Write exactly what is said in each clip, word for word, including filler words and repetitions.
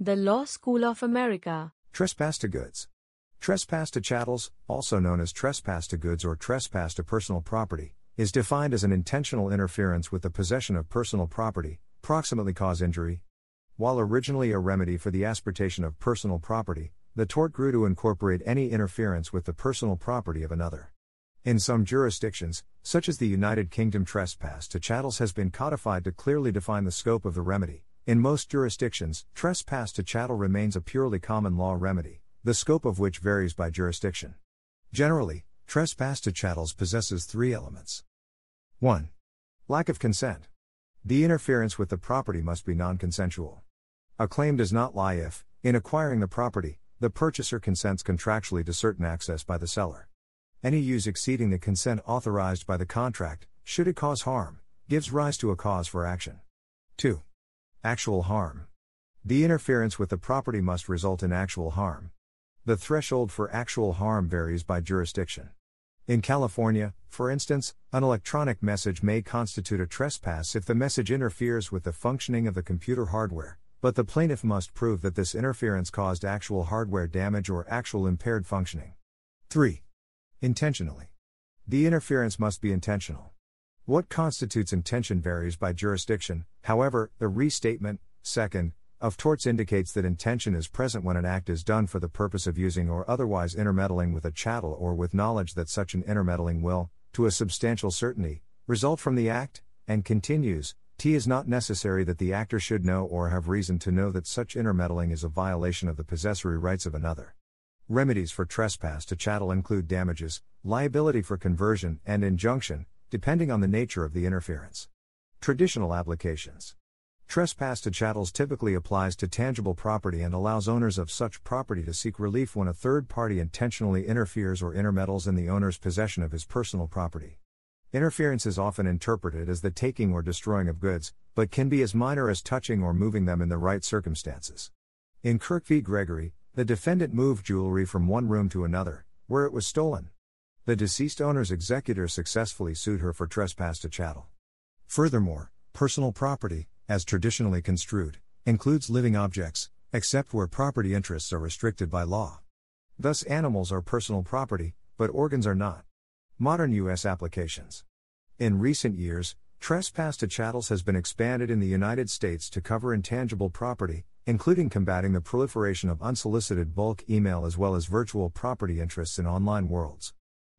The Law School of America. Trespass to goods. Trespass to chattels, also known as trespass to goods or trespass to personal property, is defined as an intentional interference with the possession of personal property, proximately cause injury. While originally a remedy for the asportation of personal property, the tort grew to incorporate any interference with the personal property of another. In some jurisdictions, such as the United Kingdom, trespass to chattels has been codified to clearly define the scope of the remedy. In most jurisdictions, trespass to chattel remains a purely common law remedy, the scope of which varies by jurisdiction. Generally, trespass to chattels possesses three elements. one. Lack of consent. The interference with the property must be non-consensual. A claim does not lie if, in acquiring the property, the purchaser consents contractually to certain access by the seller. Any use exceeding the consent authorized by the contract, should it cause harm, gives rise to a cause for action. two. Actual harm. The interference with the property must result in actual harm. The threshold for actual harm varies by jurisdiction. In California, for instance, an electronic message may constitute a trespass if the message interferes with the functioning of the computer hardware, but the plaintiff must prove that this interference caused actual hardware damage or actual impaired functioning. three. Intentionally. The interference must be intentional. What constitutes intention varies by jurisdiction. However, the Restatement (Second) of Torts indicates that intention is present when an act is done for the purpose of using or otherwise intermeddling with a chattel or with knowledge that such an intermeddling will, to a substantial certainty, result from the act, and continues, it is not necessary that the actor should know or have reason to know that such intermeddling is a violation of the possessory rights of another. Remedies for trespass to chattel include damages, liability for conversion, and injunction, depending on the nature of the interference. Traditional applications. Trespass to chattels typically applies to tangible property and allows owners of such property to seek relief when a third party intentionally interferes or intermeddles in the owner's possession of his personal property. Interference is often interpreted as the taking or destroying of goods, but can be as minor as touching or moving them in the right circumstances. In Kirk v. Gregory, the defendant moved jewelry from one room to another, where it was stolen. The deceased owner's executor successfully sued her for trespass to chattel. Furthermore, personal property, as traditionally construed, includes living objects, except where property interests are restricted by law. Thus, animals are personal property, but organs are not. Modern U S applications. In recent years, trespass to chattels has been expanded in the United States to cover intangible property, including combating the proliferation of unsolicited bulk email as well as virtual property interests in online worlds.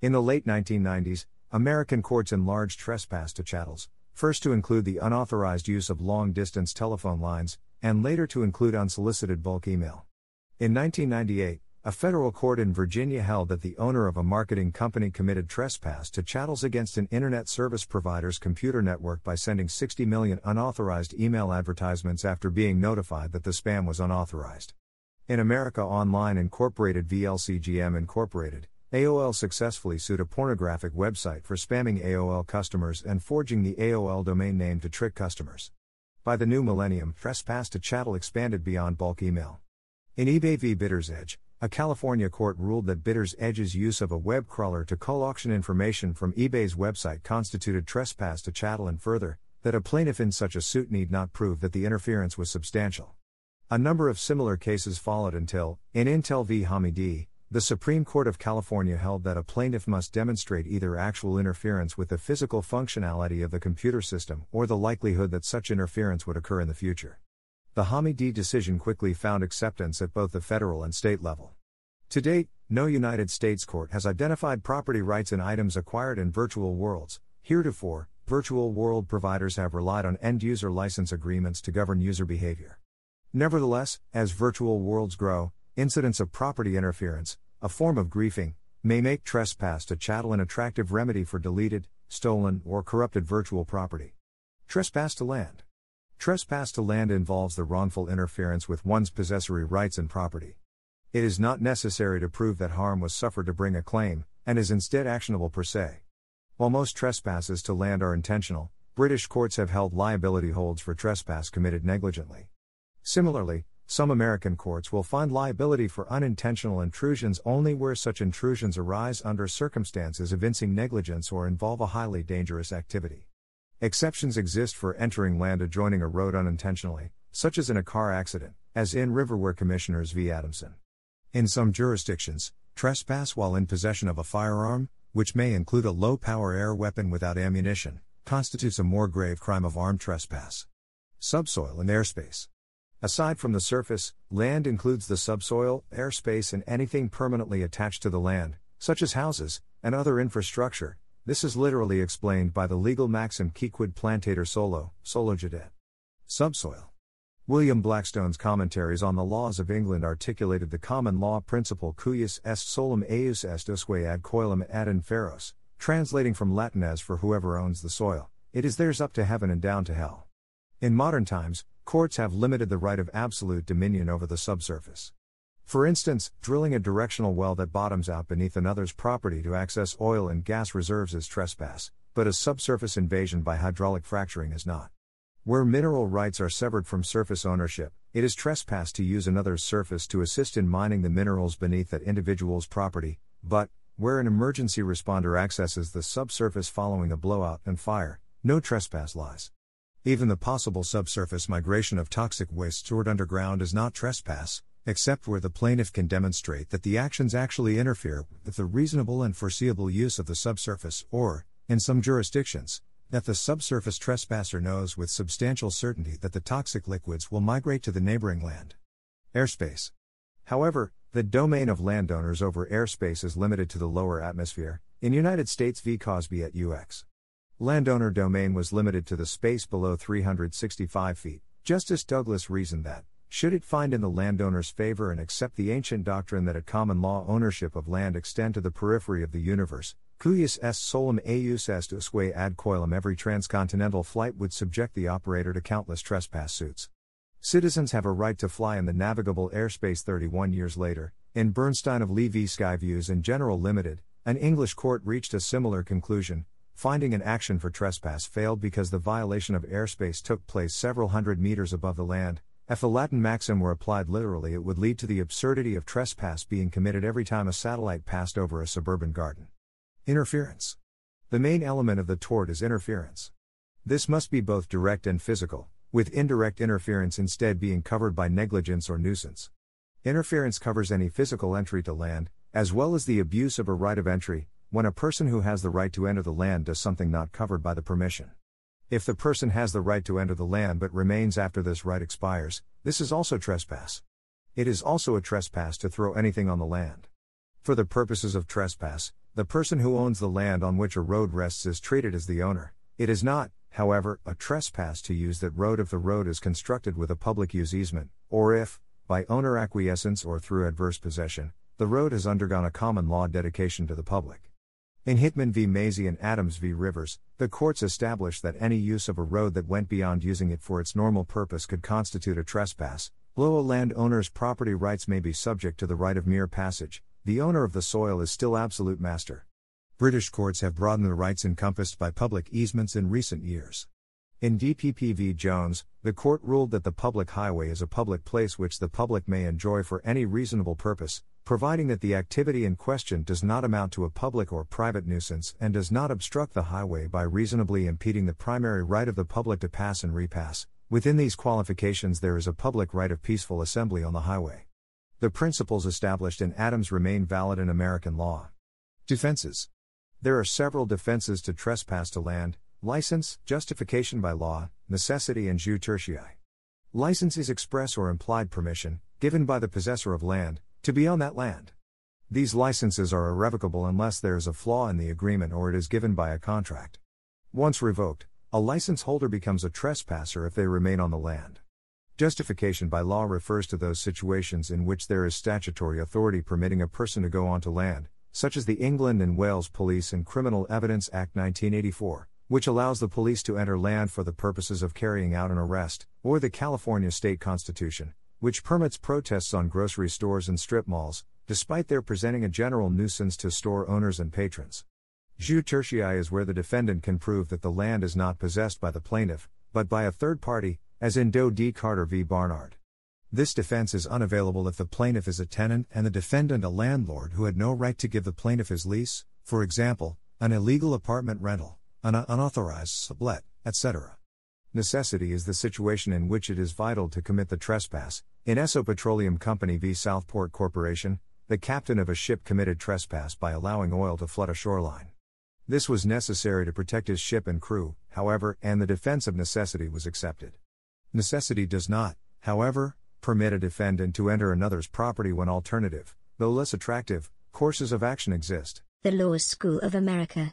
In the late nineteen nineties, American courts enlarged trespass to chattels, first to include the unauthorized use of long-distance telephone lines, and later to include unsolicited bulk email. In nineteen ninety-eight, a federal court in Virginia held that the owner of a marketing company committed trespass to chattels against an internet service provider's computer network by sending sixty million unauthorized email advertisements after being notified that the spam was unauthorized. In America Online Incorporated V L C G M Incorporated, A O L successfully sued a pornographic website for spamming A O L customers and forging the A O L domain name to trick customers. By the new millennium, trespass to chattel expanded beyond bulk email. In eBay v. Bitter's Edge, a California court ruled that Bitter's Edge's use of a web crawler to cull auction information from eBay's website constituted trespass to chattel, and further, that a plaintiff in such a suit need not prove that the interference was substantial. A number of similar cases followed until, in Intel v. Hamidi, the Supreme Court of California held that a plaintiff must demonstrate either actual interference with the physical functionality of the computer system or the likelihood that such interference would occur in the future. The Hamidi decision quickly found acceptance at both the federal and state level. To date, no United States court has identified property rights in items acquired in virtual worlds. Heretofore, virtual world providers have relied on end-user license agreements to govern user behavior. Nevertheless, as virtual worlds grow, incidents of property interference, a form of griefing, may make trespass to chattel an attractive remedy for deleted, stolen, or corrupted virtual property. Trespass to land. Trespass to land involves the wrongful interference with one's possessory rights and property. It is not necessary to prove that harm was suffered to bring a claim, and is instead actionable per se. While most trespasses to land are intentional, British courts have held liability holds for trespass committed negligently. Similarly, some American courts will find liability for unintentional intrusions only where such intrusions arise under circumstances evincing negligence or involve a highly dangerous activity. Exceptions exist for entering land adjoining a road unintentionally, such as in a car accident, as in Riverware Commissioners v. Adamson. In some jurisdictions, trespass while in possession of a firearm, which may include a low-power air weapon without ammunition, constitutes a more grave crime of armed trespass. Subsoil and airspace. Aside from the surface, land includes the subsoil, airspace, and anything permanently attached to the land, such as houses and other infrastructure. This is literally explained by the legal maxim qui quid plantator solo, solo judicat. Subsoil. William Blackstone's Commentaries on the Laws of England articulated the common law principle cuius est solum eius est usque ad coelum ad inferos, translating from Latin as for whoever owns the soil, it is theirs up to heaven and down to hell. In modern times, courts have limited the right of absolute dominion over the subsurface. For instance, drilling a directional well that bottoms out beneath another's property to access oil and gas reserves is trespass, but a subsurface invasion by hydraulic fracturing is not. Where mineral rights are severed from surface ownership, it is trespass to use another's surface to assist in mining the minerals beneath that individual's property, but, where an emergency responder accesses the subsurface following a blowout and fire, no trespass lies. Even the possible subsurface migration of toxic waste stored underground is not trespass, except where the plaintiff can demonstrate that the actions actually interfere with the reasonable and foreseeable use of the subsurface or, in some jurisdictions, that the subsurface trespasser knows with substantial certainty that the toxic liquids will migrate to the neighboring land. Airspace. However, the domain of landowners over airspace is limited to the lower atmosphere, in United States v. Cosby at U X. Landowner domain was limited to the space below three hundred sixty-five feet. Justice Douglas reasoned that, should it find in the landowner's favor and accept the ancient doctrine that a common law ownership of land extend to the periphery of the universe, cuius est solum eius est usque ad coelum, every transcontinental flight would subject the operator to countless trespass suits. Citizens have a right to fly in the navigable airspace. thirty-one years later, in Bernstein of Lee v. Skyviews and General Limited, an English court reached a similar conclusion, finding an action for trespass failed because the violation of airspace took place several hundred meters above the land. If the Latin maxim were applied literally, it would lead to the absurdity of trespass being committed every time a satellite passed over a suburban garden. Interference. The main element of the tort is interference. This must be both direct and physical, with indirect interference instead being covered by negligence or nuisance. Interference covers any physical entry to land, as well as the abuse of a right of entry, when a person who has the right to enter the land does something not covered by the permission. If the person has the right to enter the land but remains after this right expires, this is also trespass. It is also a trespass to throw anything on the land. For the purposes of trespass, the person who owns the land on which a road rests is treated as the owner. It is not, however, a trespass to use that road if the road is constructed with a public use easement, or if, by owner acquiescence or through adverse possession, the road has undergone a common law dedication to the public. In Hitman v. Maisie and Adams v. Rivers, the courts established that any use of a road that went beyond using it for its normal purpose could constitute a trespass. Though a landowner's property rights may be subject to the right of mere passage, the owner of the soil is still absolute master. British courts have broadened the rights encompassed by public easements in recent years. In D P P v. Jones, the court ruled that the public highway is a public place which the public may enjoy for any reasonable purpose, providing that the activity in question does not amount to a public or private nuisance and does not obstruct the highway by reasonably impeding the primary right of the public to pass and repass. Within these qualifications, there is a public right of peaceful assembly on the highway. The principles established in Adams remain valid in American law. Defenses. There are several defenses to trespass to land: license, justification by law, necessity, and jus tertii. License is express or implied permission, given by the possessor of land, to be on that land. These licenses are irrevocable unless there is a flaw in the agreement or it is given by a contract. Once revoked, a license holder becomes a trespasser if they remain on the land. Justification by law refers to those situations in which there is statutory authority permitting a person to go onto land, such as the England and Wales Police and Criminal Evidence Act nineteen eighty-four, which allows the police to enter land for the purposes of carrying out an arrest, or the California State Constitution, which permits protests on grocery stores and strip malls, despite their presenting a general nuisance to store owners and patrons. Jus tertii is where the defendant can prove that the land is not possessed by the plaintiff, but by a third party, as in Doe D. Carter v. Barnard. This defense is unavailable if the plaintiff is a tenant and the defendant a landlord who had no right to give the plaintiff his lease, for example, an illegal apartment rental, an unauthorized sublet, et cetera. Necessity is the situation in which it is vital to commit the trespass. In Esso Petroleum Company v. Southport Corporation, the captain of a ship committed trespass by allowing oil to flood a shoreline. This was necessary to protect his ship and crew, however, and the defense of necessity was accepted. Necessity does not, however, permit a defendant to enter another's property when alternative, though less attractive, courses of action exist. The Law School of America.